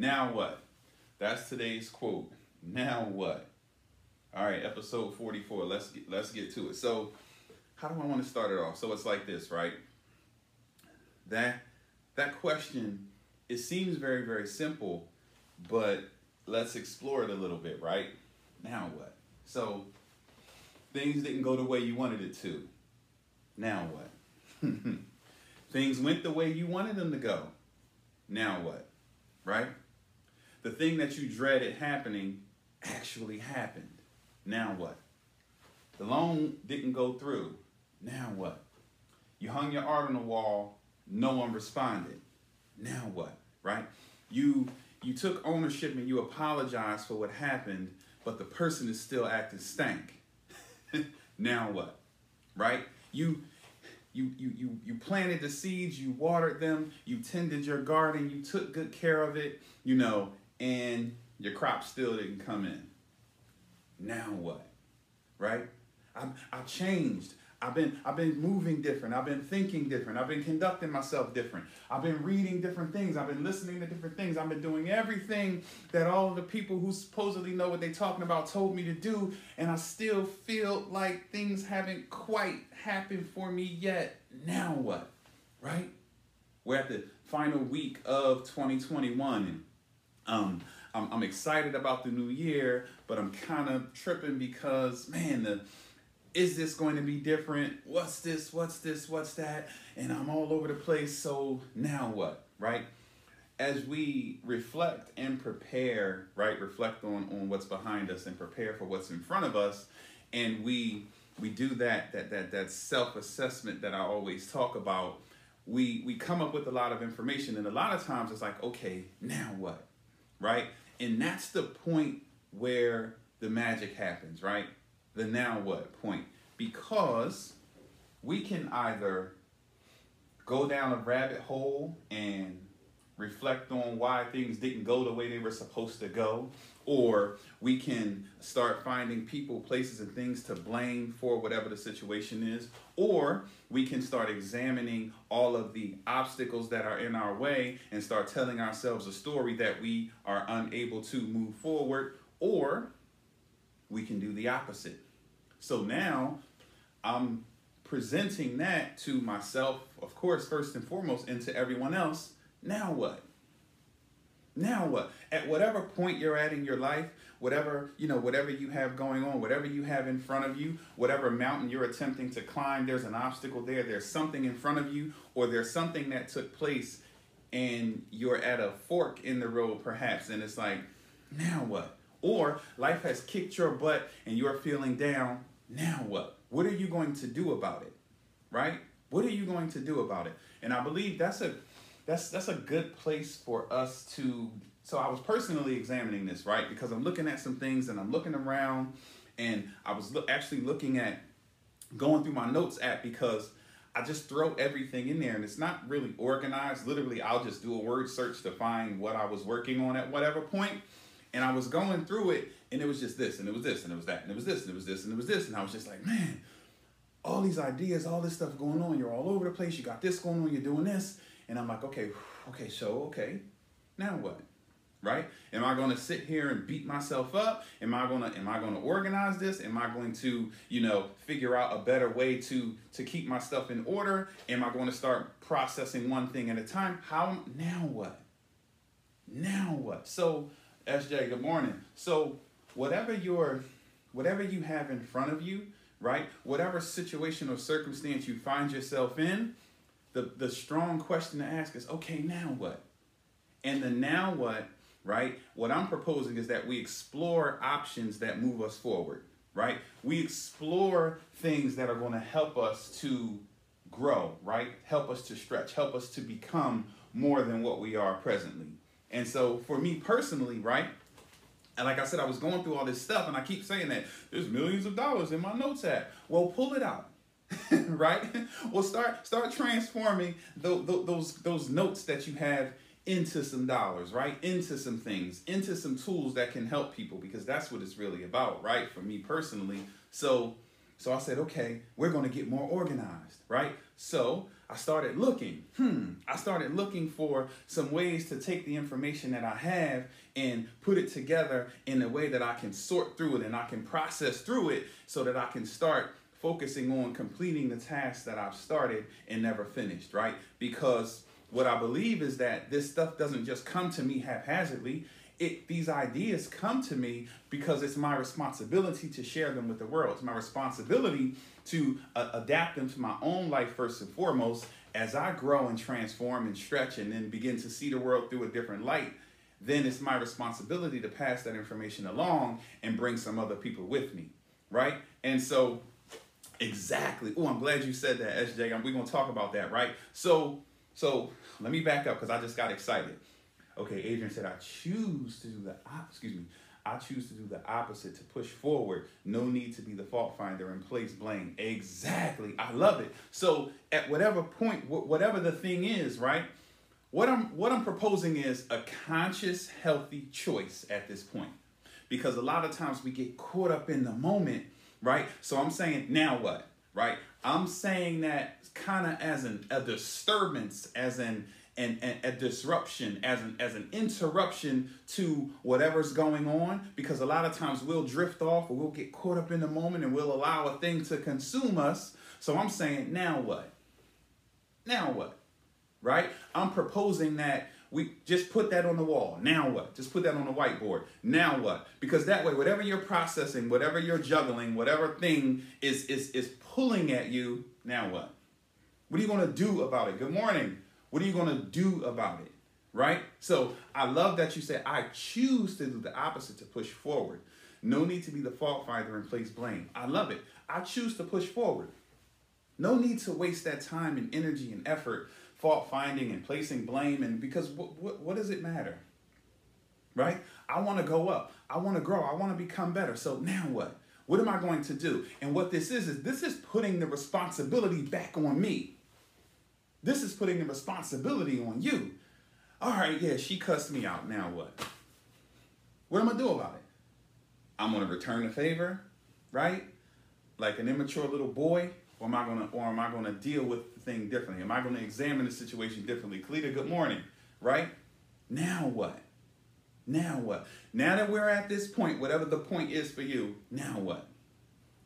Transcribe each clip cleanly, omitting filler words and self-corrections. Now what? That's today's quote. Now what? All right, episode 44. Let's get to it. So, how do I want to start it off? So it's like this, right? That question, it seems very, very simple, but let's explore it a little bit, right? Now what? So things didn't go the way you wanted it to. Now what? Things went the way you wanted them to go. Now what? Right? The thing that you dreaded happening actually happened. Now what? The loan didn't go through. Now what? You hung your art on the wall. No one responded. Now what? Right? You took ownership and you apologized for what happened, but the person is still acting stank. Now what? Right? You planted the seeds, you watered them, you tended your garden, you took good care of it, you know, and your crop still didn't come in. Now what? Right? I changed. I've been moving different. I've been thinking different. I've been conducting myself different. I've been reading different things. I've been listening to different things. I've been doing everything that all of the people who supposedly know what they're talking about told me to do, and I still feel like things haven't quite happened for me yet. Now what? Right? We're at the final week of 2021, and I'm excited about the new year, but I'm kind of tripping because, man, is this going to be different? What's this? What's this? What's that? And I'm all over the place. So now what? Right? As we reflect and prepare, right? Reflect on what's behind us and prepare for what's in front of us. And we do that self-assessment that I always talk about. We come up with a lot of information, and a lot of times it's like, okay, now what? Right? And that's the point where the magic happens, right? The now what point, because we can either go down a rabbit hole and reflect on why things didn't go the way they were supposed to go, or we can start finding people, places, and things to blame for whatever the situation is, or we can start examining all of the obstacles that are in our way and start telling ourselves a story that we are unable to move forward, or we can do the opposite. So now I'm presenting that to myself, of course, first and foremost, and to everyone else. Now what? Now what? At whatever point you're at in your life, whatever you have going on, whatever you have in front of you, whatever mountain you're attempting to climb, there's an obstacle there, there's something in front of you, or there's something that took place and you're at a fork in the road perhaps, and it's like, now what? Or life has kicked your butt and you're feeling down. Now what? What are you going to do about it? Right? What are you going to do about it? And I believe that's a good place for us to. So I was personally examining this, right? Because I'm looking at some things and I'm looking around, and I was actually looking at going through my notes app, because I just throw everything in there and it's not really organized. Literally, I'll just do a word search to find what I was working on at whatever point. And I was going through it, and it was just this, and it was this, and it was that, and it was this, and it was this, and it was this. And I was just like, man, all these ideas, all this stuff going on. You're all over the place. You got this going on. You're doing this. And I'm like, okay, now what? Right? Am I going to sit here and beat myself up? Am I going to organize this? Am I going to, figure out a better way to keep my stuff in order? Am I going to start processing one thing at a time? Now what? Now what? So, SJ, good morning. So whatever you have in front of you, right? Whatever situation or circumstance you find yourself in, the strong question to ask is, okay, now what? And the now what, right? What I'm proposing is that we explore options that move us forward, right? We explore things that are going to help us to grow, right? Help us to stretch, help us to become more than what we are presently. And so for me personally, right, and like I said, I was going through all this stuff, and I keep saying that there's millions of dollars in my notes app. Well, pull it out, right? Well, start transforming those notes that you have into some dollars, right? Into some things, into some tools that can help people, because that's what it's really about, right? For me personally. So I said, okay, we're going to get more organized, right? So I started looking. I started looking for some ways to take the information that I have and put it together in a way that I can sort through it and I can process through it so that I can start focusing on completing the tasks that I've started and never finished, right? Because what I believe is that this stuff doesn't just come to me haphazardly. These ideas come to me because it's my responsibility to share them with the world. It's my responsibility to adapt them to my own life first and foremost. As I grow and transform and stretch and then begin to see the world through a different light, then it's my responsibility to pass that information along and bring some other people with me, right? And so, exactly. Oh, I'm glad you said that, SJ. We're going to talk about that, right? So let me back up because I just got excited. Okay, Adrian said, I choose to do the opposite, to push forward. No need to be the fault finder and place blame. Exactly. I love it. So at whatever point, whatever the thing is, right, what I'm proposing is a conscious, healthy choice at this point, because a lot of times we get caught up in the moment, right? So I'm saying, now what, right? I'm saying that kind of as a disturbance, as and a disruption, as an interruption to whatever's going on, because a lot of times we'll drift off or we'll get caught up in the moment and we'll allow a thing to consume us. So I'm saying, now what? Now what? Right? I'm proposing that we just put that on the wall. Now what? Just put that on the whiteboard. Now what? Because that way, whatever you're processing, whatever you're juggling, whatever thing is pulling at you, now what? What are you going to do about it? Good morning. What are you going to do about it, right? So I love that you said, I choose to do the opposite, to push forward. No need to be the fault finder and place blame. I love it. I choose to push forward. No need to waste that time and energy and effort fault finding and placing blame, and because what does it matter, right? I want to go up. I want to grow. I want to become better. So now what? What am I going to do? And what this is this is putting the responsibility back on me. This is putting the responsibility on you. All right, yeah, she cussed me out. Now what? What am I going to do about it? I'm going to return the favor, right? Like an immature little boy, or am I going to deal with the thing differently? Am I going to examine the situation differently? Cleta, good morning, right? Now what? Now what? Now that we're at this point, whatever the point is for you, now what?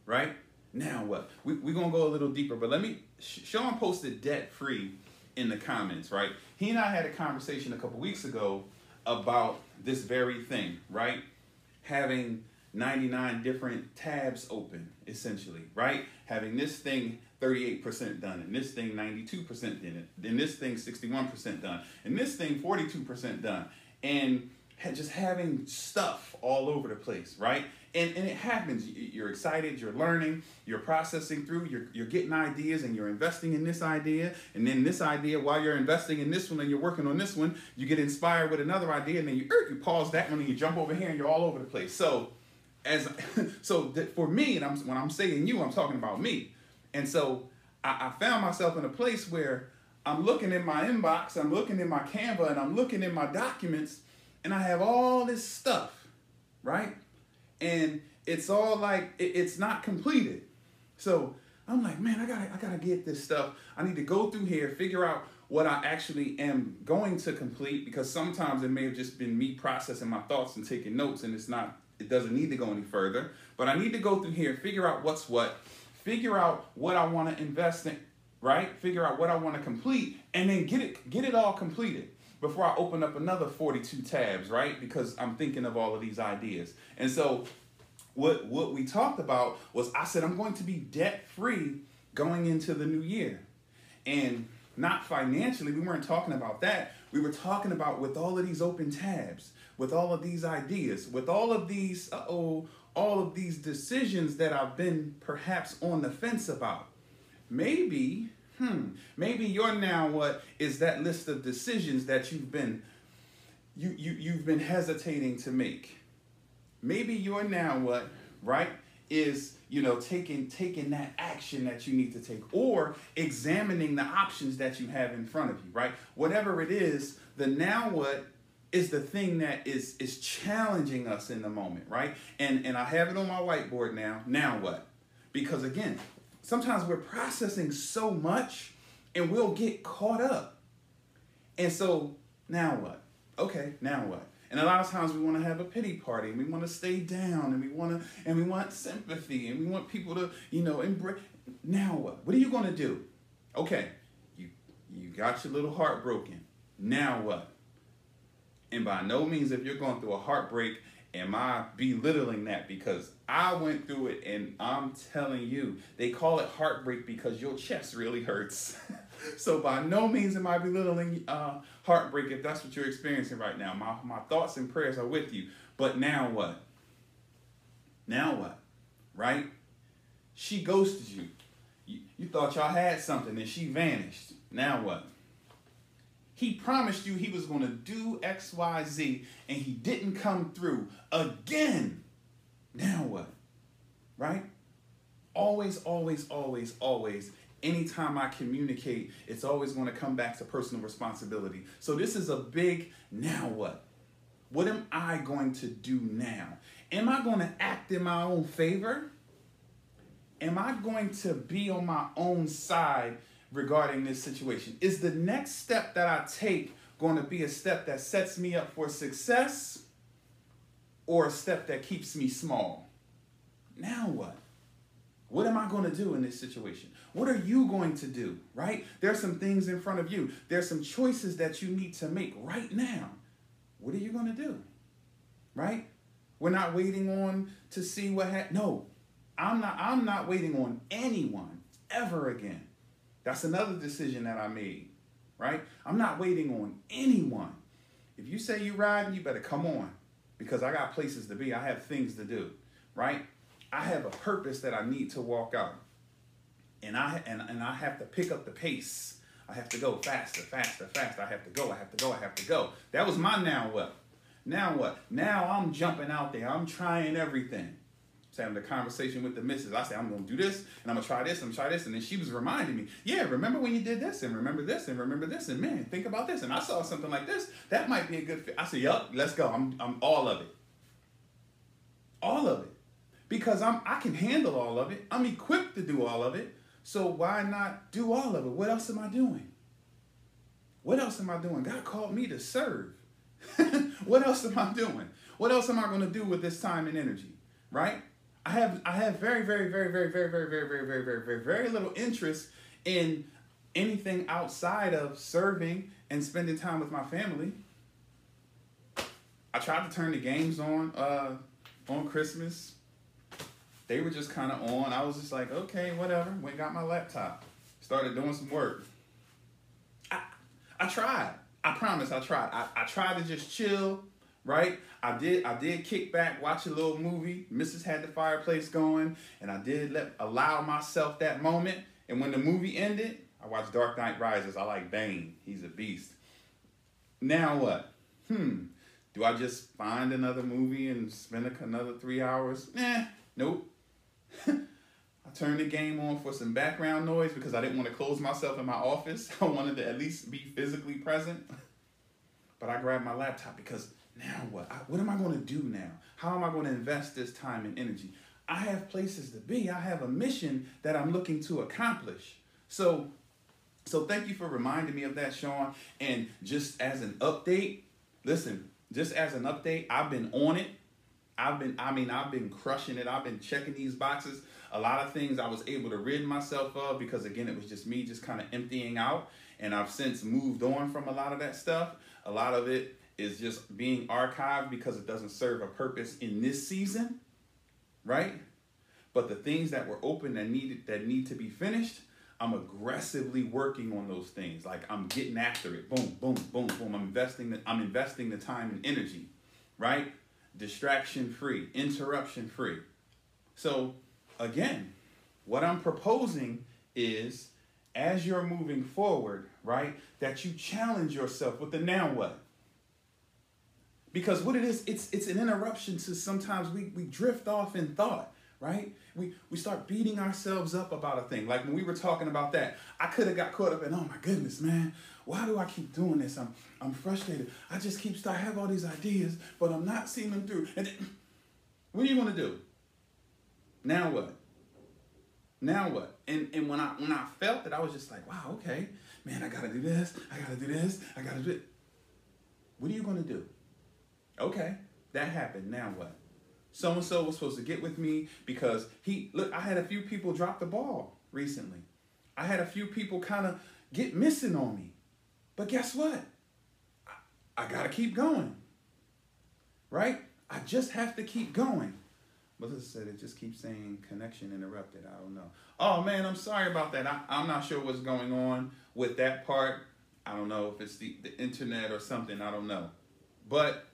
Right? Now what? We're going to go a little deeper, but let me... Sean posted debt-free in the comments, right? He and I had a conversation a couple weeks ago about this very thing, right? Having 99 different tabs open, essentially, right? Having this thing 38% done, and this thing 92% done, and this thing 61% done, and this thing 42% done, and just having stuff all over the place, right? And it happens. You're excited, you're learning, you're processing through, you're getting ideas, and you're investing in this idea. And then this idea, while you're investing in this one and you're working on this one, you get inspired with another idea, and then you pause that one and you jump over here and you're all over the place. So for me, and when I'm saying you, I'm talking about me. And so I found myself in a place where I'm looking in my inbox, I'm looking in my Canva, and I'm looking in my documents, and I have all this stuff, right? And it's all like, it's not completed. So I'm like, man, I gotta get this stuff. I need to go through here, figure out what I actually am going to complete, because sometimes it may have just been me processing my thoughts and taking notes, and it doesn't need to go any further. But I need to go through here, figure out what's what, figure out what I wanna invest in, right? Figure out what I wanna complete, and then get it all completed before I open up another 42 tabs, right? Because I'm thinking of all of these ideas. And so what we talked about was, I said, I'm going to be debt-free going into the new year. And not financially, we weren't talking about that. We were talking about, with all of these open tabs, with all of these ideas, with all of these, all of these decisions that I've been perhaps on the fence about. Maybe your now what is that list of decisions that you've been hesitating to make. Maybe your now what, right, is, you know, taking that action that you need to take, or examining the options that you have in front of you, right? Whatever it is, the now what is the thing that is challenging us in the moment, right? And I have it on my whiteboard now. Now what? Because again, sometimes we're processing so much and we'll get caught up. And so now what? Okay, now what? And a lot of times we want to have a pity party, and we want to stay down, and we want sympathy, and we want people to, you know, embrace. Now what? What are you going to do? Okay, you got your little heart broken. Now what? And by no means, if you're going through a heartbreak, am I belittling that, because I went through it, and I'm telling you, they call it heartbreak because your chest really hurts. So by no means am I belittling heartbreak if that's what you're experiencing right now. My thoughts and prayers are with you. But now what? Now what? Right? She ghosted you. You thought y'all had something and she vanished. Now what? He promised you he was going to do X, Y, Z, and he didn't come through again. Now what? Right? Always, always, always, always. Anytime I communicate, it's always going to come back to personal responsibility. So this is a big now what? What am I going to do now? Am I going to act in my own favor? Am I going to be on my own side regarding this situation? Is the next step that I take going to be a step that sets me up for success, or a step that keeps me small? Now what? What am I going to do in this situation? What are you going to do, right? There's some things in front of you. There's some choices that you need to make right now. What are you going to do, right? We're not waiting on to see what happens. No, I'm not waiting on anyone ever again. That's another decision that I made, right? I'm not waiting on anyone. If you say you're riding, you better come on, because I got places to be. I have things to do, right? I have a purpose that I need to walk out, and I have to pick up the pace. I have to go faster, faster, faster. I have to go. That was my now what. Now what? Now I'm jumping out there. I'm trying everything. I was having a conversation with the missus. I said, I'm going to do this, and I'm going to try this, and I'm going to try this. And then she was reminding me, yeah, remember when you did this, and remember this, and remember this, and man, think about this. And I saw something like this. That might be a good fit. I said, yup, let's go. I'm all of it. All of it. Because I can handle all of it. I'm equipped to do all of it. So why not do all of it? What else am I doing? What else am I doing? God called me to serve. What else am I doing? What else am I going to do with this time and energy? Right? I have very, very, very, very, very, very, very, very, very, very, very, very little interest in anything outside of serving and spending time with my family. I tried to turn the games on Christmas. They were just kind of on. I was just like, okay, whatever. Went and got my laptop. Started doing some work. I tried. I promise I tried. I tried to just chill, right? I did kick back, watch a little movie. Mrs. had the fireplace going, and I did allow myself that moment. And when the movie ended, I watched Dark Knight Rises. I like Bane. He's a beast. Now what? Do I just find another movie and spend another 3 hours? Nah. Nope. I turned the game on for some background noise because I didn't want to close myself in my office. I wanted to at least be physically present. But I grabbed my laptop because now what? What am I going to do now? How am I going to invest this time and energy? I have places to be. I have a mission that I'm looking to accomplish. So thank you for reminding me of that, Sean. And just as an update, listen, I've been on it. I've been crushing it. I've been checking these boxes. A lot of things I was able to rid myself of because, again, it was just me just kind of emptying out. And I've since moved on from a lot of that stuff. A lot of it is just being archived because it doesn't serve a purpose in this season, right? But the things that were open that need to be finished, I'm aggressively working on those things. Like, I'm getting after it. Boom, boom, boom, boom. I'm investing the time and energy, right? Distraction free, interruption free. So again, what I'm proposing is, as you're moving forward, right, that you challenge yourself with the now what. Because what it is, it's an interruption to sometimes we drift off in thought, right? We start beating ourselves up about a thing. Like when we were talking about that, I could have got caught up in, oh my goodness, man, why do I keep doing this? I'm frustrated. I just I have all these ideas, but I'm not seeing them through. And what do you want to do? Now what? Now what? And when I felt it, I was just like, wow, okay. man, I gotta do this, I gotta do this, I gotta do it. What are you gonna do? Okay, that happened, now what? So-and-so was supposed to get with me because he, look, I had a few people drop the ball recently. I had a few people kind of get missing on me. But guess what? I gotta keep going, right? I just have to keep going. Melissa said it just keeps saying connection interrupted. I don't know. Oh man, I'm sorry about that. I'm not sure what's going on with that part. I don't know if it's the internet or something. I don't know. But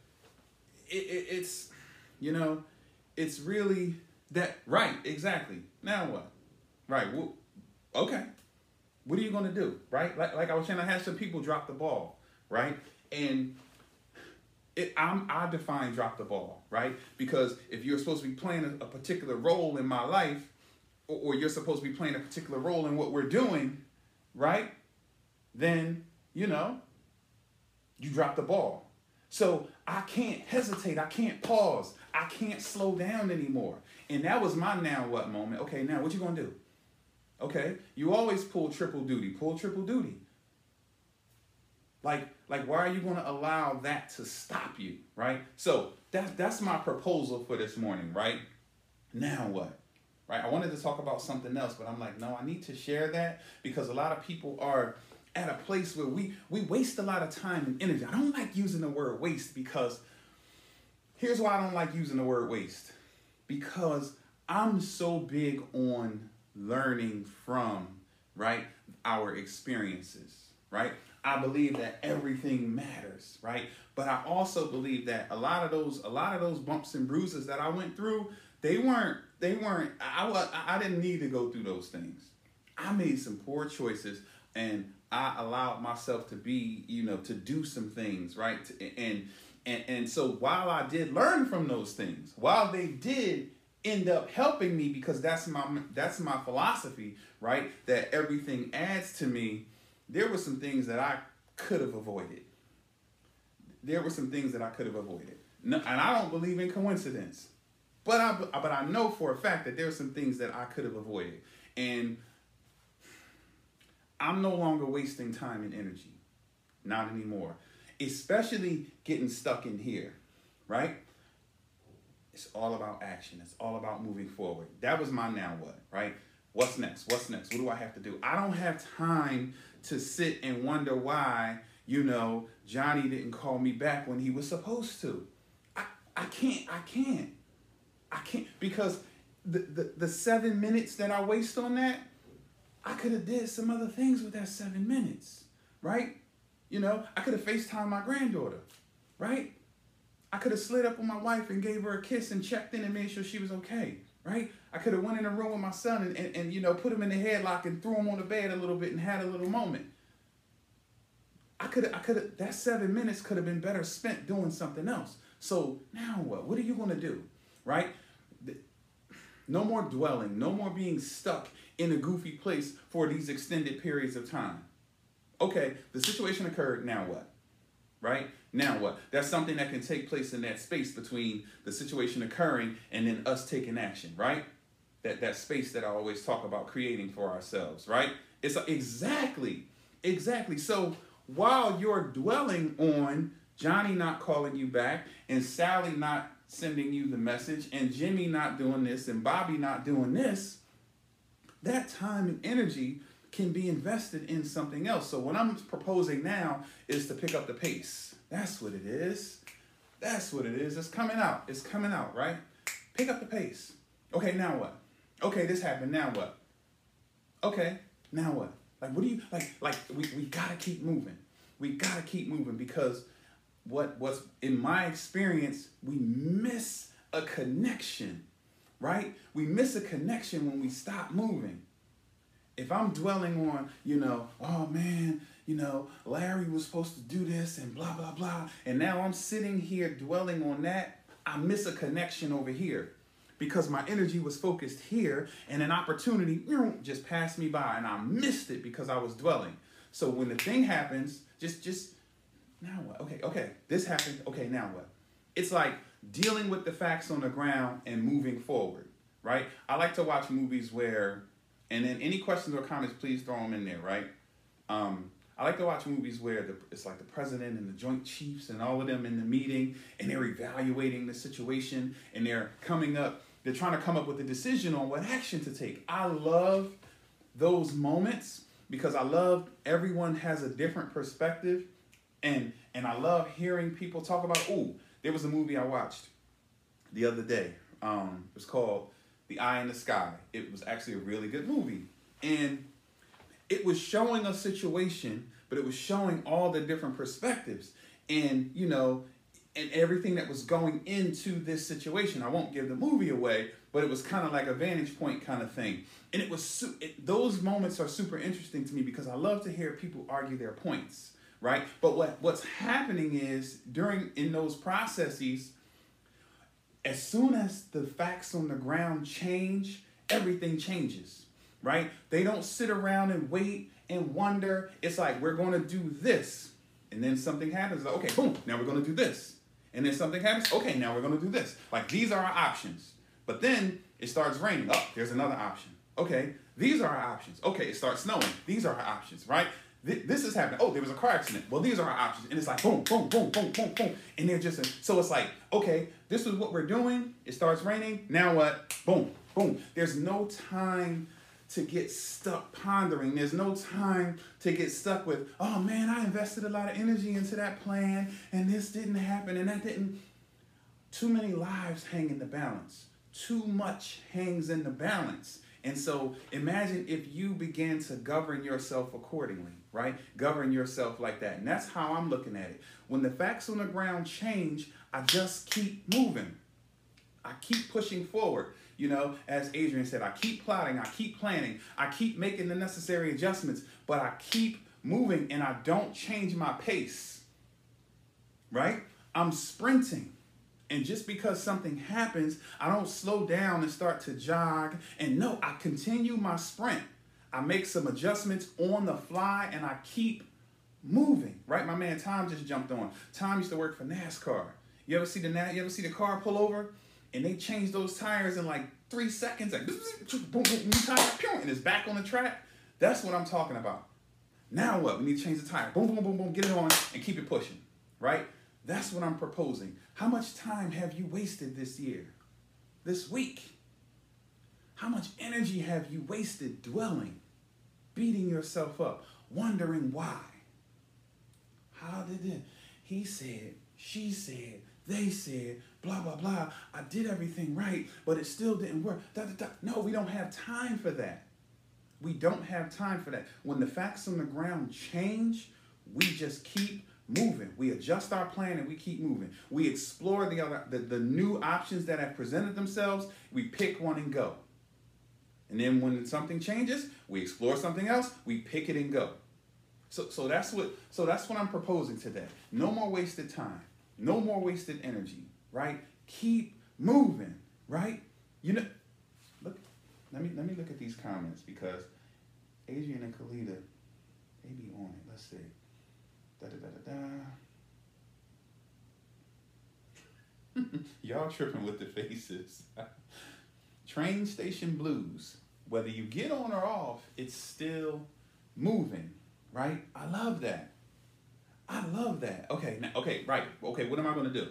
it's, you know, it's really that, right, exactly. Now what? Right, well, okay. What are you gonna do, right? Like I was saying, I had some people drop the ball, right? And I define drop the ball, right? Because if you're supposed to be playing a particular role in my life, or you're supposed to be playing a particular role in what we're doing, right? Then, you know, you drop the ball. So I can't hesitate. I can't pause. I can't slow down anymore. And that was my now what moment. Okay, now what you gonna do? Okay, you always pull triple duty. Pull triple duty. Like, why are you going to allow that to stop you, right? So that's my proposal for this morning, right? Now what, right? I wanted to talk about something else, but I'm like, no, I need to share that because a lot of people are at a place where we waste a lot of time and energy. I don't like using the word waste because here's why I don't like using the word waste. Because I'm so big on learning from, right, our experiences, right? I believe that everything matters, right? But I also believe that a lot of those bumps and bruises that I went through, I didn't need to go through those things. I made some poor choices and I allowed myself to be, you know, to do some things, right? And so while I did learn from those things, while they did end up helping me, because that's my philosophy, right? That everything adds to me. There were some things that I could have avoided. No, and I don't believe in coincidence, but I know for a fact that there are some things that I could have avoided. And I'm no longer wasting time and energy. Not anymore. Especially getting stuck in here, right? It's all about action. It's all about moving forward. That was my now what, right? What's next? What's next? What do I have to do? I don't have time to sit and wonder why, you know, Johnny didn't call me back when he was supposed to. I can't because the 7 minutes that I waste on that, I could have did some other things with that 7 minutes, right? You know, I could have FaceTimed my granddaughter, right? I could have slid up on my wife and gave her a kiss and checked in and made sure she was okay, right? I could have went in a room with my son and you know, put him in the headlock and threw him on the bed a little bit and had a little moment. I could have, that 7 minutes could have been better spent doing something else. So now what? What are you going to do, right? No more dwelling, no more being stuck in a goofy place for these extended periods of time. Okay, the situation occurred, now what, right? Now what? That's something that can take place in that space between the situation occurring and then us taking action, right? That space that I always talk about creating for ourselves, right? It's exactly. So while you're dwelling on Johnny not calling you back and Sally not sending you the message and Jimmy not doing this and Bobby not doing this, that time and energy can be invested in something else. So what I'm proposing now is to pick up the pace. That's what it is. That's what it is. It's coming out. It's coming out, right? Pick up the pace. Okay, now what? Okay, this happened. Now what? Okay, now what? Like, what do you, like we gotta keep moving. We gotta keep moving because what's in my experience, we miss a connection, right? We miss a connection when we stop moving. If I'm dwelling on, you know, oh man, you know, Larry was supposed to do this and blah, blah, blah. And now I'm sitting here dwelling on that. I miss a connection over here because my energy was focused here and an opportunity just passed me by and I missed it because I was dwelling. So when the thing happens, just now what? Okay, this happened. Okay, now what? It's like dealing with the facts on the ground and moving forward, right? I like to watch movies where, and then any questions or comments, please throw them in there, right? I like to watch movies where it's like the president and the Joint Chiefs and all of them in the meeting, and they're evaluating the situation, and they're trying to come up with a decision on what action to take. I love those moments because I love everyone has a different perspective, and I love hearing people talk about, oh, there was a movie I watched the other day. It was called The Eye in the Sky. It was actually a really good movie. And it was showing a situation, but it was showing all the different perspectives and, you know, and everything that was going into this situation. I won't give the movie away, but it was kind of like a vantage point kind of thing. And it was, those moments are super interesting to me because I love to hear people argue their points, right? But what's happening is in those processes, as soon as the facts on the ground change, everything changes. Right? They don't sit around and wait and wonder. It's like, we're going to do this. And then something happens. Like, okay, boom, now we're going to do this. And then something happens. Okay, now we're going to do this. Like, these are our options. But then it starts raining. Oh, there's another option. Okay, these are our options. Okay, it starts snowing. These are our options, right? This is happening. Oh, there was a car accident. Well, these are our options. And it's like, boom, boom, boom, boom, boom, boom. And they're just, so it's like, okay, this is what we're doing. It starts raining. Now what? Boom, boom. There's no time to get stuck pondering. There's no time to get stuck with, oh man, I invested a lot of energy into that plan and this didn't happen and that didn't. Too many lives hang in the balance. Too much hangs in the balance. And so imagine if you began to govern yourself accordingly, right? Govern yourself like that. And that's how I'm looking at it. When the facts on the ground change, I just keep moving. I keep pushing forward. You know, as Adrian said, I keep plotting, I keep planning, I keep making the necessary adjustments, but I keep moving and I don't change my pace, right? I'm sprinting. And just because something happens, I don't slow down and start to jog. And no, I continue my sprint. I make some adjustments on the fly and I keep moving, right? My man Tom just jumped on. Tom used to work for NASCAR. You ever see the car pull over? And they change those tires in like 3 seconds, like boom, boom, new tire, and it's back on the track. That's what I'm talking about. Now what? We need to change the tire. Boom, boom, boom, boom, get it on and keep it pushing, right? That's what I'm proposing. How much time have you wasted this year, this week? How much energy have you wasted dwelling, beating yourself up, wondering why? How did it? He said, she said, they said, blah, blah, blah. I did everything right, but it still didn't work. Da, da, da. No, we don't have time for that. We don't have time for that. When the facts on the ground change, we just keep moving. We adjust our plan and we keep moving. We explore the new options that have presented themselves. We pick one and go. And then when something changes, we explore something else. We pick it and go. So that's what I'm proposing today. No more wasted time. No more wasted energy, right? Keep moving, right? You know, look, let me look at these comments because Adrian and Kalita, they be on it. Let's see. Da da da da da. Y'all tripping with the faces. Train station blues. Whether you get on or off, it's still moving, right? I love that. I love that. Okay, now, okay, right. Okay, what am I going to do?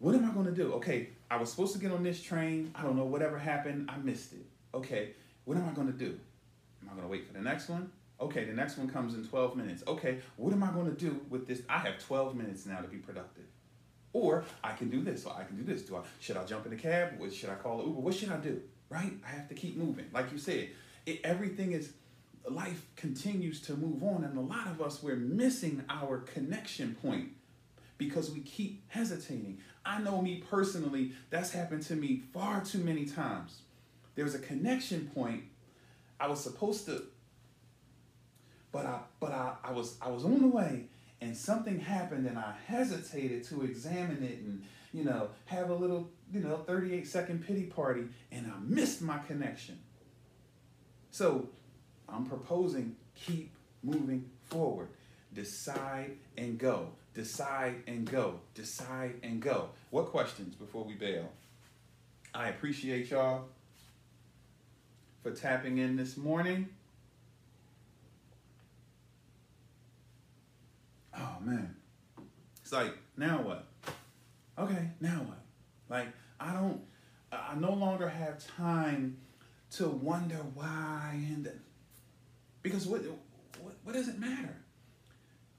What am I going to do? Okay, I was supposed to get on this train. I don't know, whatever happened, I missed it. Okay, what am I going to do? Am I going to wait for the next one? Okay, the next one comes in 12 minutes. Okay, what am I going to do with this? I have 12 minutes now to be productive. Or I can do this, or I can do this. Should I jump in a cab? What, should I call an Uber? What should I do? Right? I have to keep moving. Like you said, everything is... Life continues to move on, and a lot of us, we're missing our connection point because we keep hesitating. I know me personally, that's happened to me far too many times. There was a connection point I was supposed to, but I was on the way, and something happened, and I hesitated to examine it, and you know, have a little 38-second pity party, and I missed my connection. So I'm proposing keep moving forward. Decide and go. Decide and go. Decide and go. What questions before we bail? I appreciate y'all for tapping in this morning. oh man, it's like, now what? Okay, now what? Like, I no longer have time to wonder why, and because what does it matter?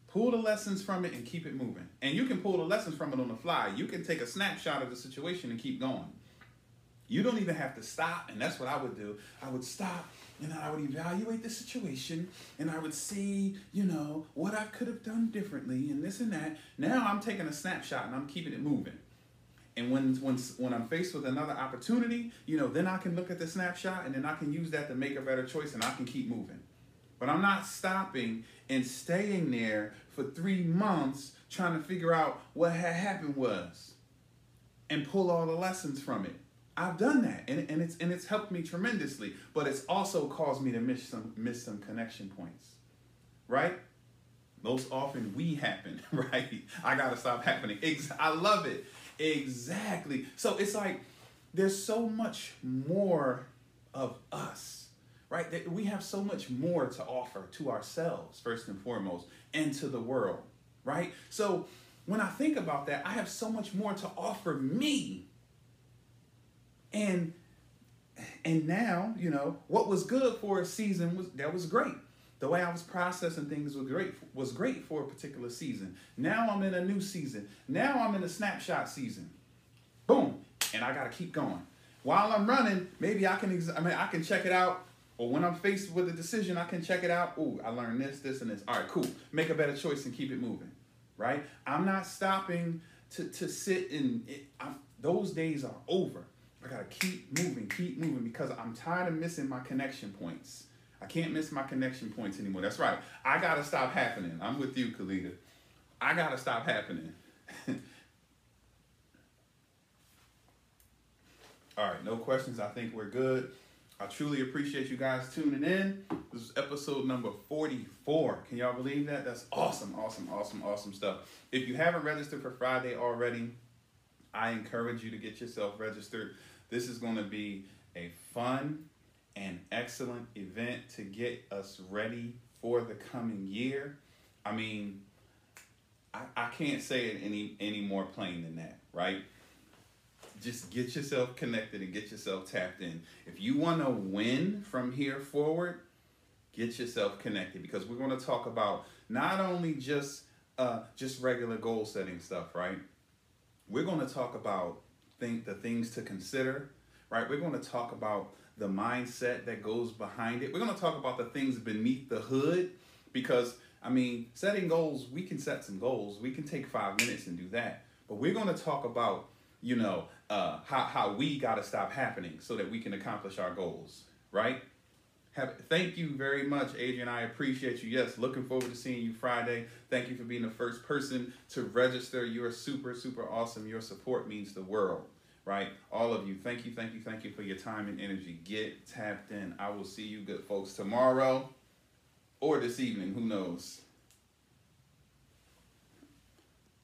Pull the lessons from it and keep it moving. And you can pull the lessons from it on the fly. You can take a snapshot of the situation and keep going. You don't even have to stop, and that's what I would do. I would stop, and I would evaluate the situation, and I would see, you know, what I could have done differently, and this and that. Now I'm taking a snapshot, and I'm keeping it moving. And when I'm faced with another opportunity, you know, then I can look at the snapshot, and then I can use that to make a better choice, and I can keep moving. But I'm not stopping and staying there for 3 months trying to figure out what had happened was and pull all the lessons from it. I've done that, and it's helped me tremendously, but it's also caused me to miss some connection points, right? Most often we happen, right? I gotta stop happening. I love it. Exactly. So it's like there's so much more of us, right? That we have so much more to offer to ourselves, first and foremost, and to the world, right? So when I think about that, I have so much more to offer me. And now, you know, what was good for a season was great. The way I was processing things was great for a particular season. Now I'm in a new season. Now I'm in a snapshot season. Boom. And I got to keep going. While I'm running, maybe I can check it out. Or when I'm faced with a decision, I can check it out. Ooh, I learned this, this, and this. All right, cool. Make a better choice and keep it moving, right? I'm not stopping to sit and those days are over. I gotta keep moving because I'm tired of missing my connection points. I can't miss my connection points anymore. That's right. I gotta stop happening. I'm with you, Kalita. I gotta stop happening. All right, no questions. I think we're good. I truly appreciate you guys tuning in. This is episode number 44. Can y'all believe that? That's awesome, awesome, awesome, awesome stuff. If you haven't registered for Friday already, I encourage you to get yourself registered. This is going to be a fun and excellent event to get us ready for the coming year. I mean, I can't say it any more plain than that, right? Just get yourself connected and get yourself tapped in. If you want to win from here forward, get yourself connected because we're going to talk about not only just regular goal setting stuff, right? We're going to talk about the things to consider, right? We're going to talk about the mindset that goes behind it. We're going to talk about the things beneath the hood because, I mean, setting goals, we can set some goals. We can take 5 minutes and do that. But we're going to talk about, you know, how we got to stop happening so that we can accomplish our goals, right? Thank you very much, Adrian. I appreciate you. Yes, looking forward to seeing you Friday. Thank you for being the first person to register. You're super, super awesome. Your support means the world, right? All of you, thank you, thank you, thank you for your time and energy. Get tapped in. I will see you good folks tomorrow or this evening. Who knows?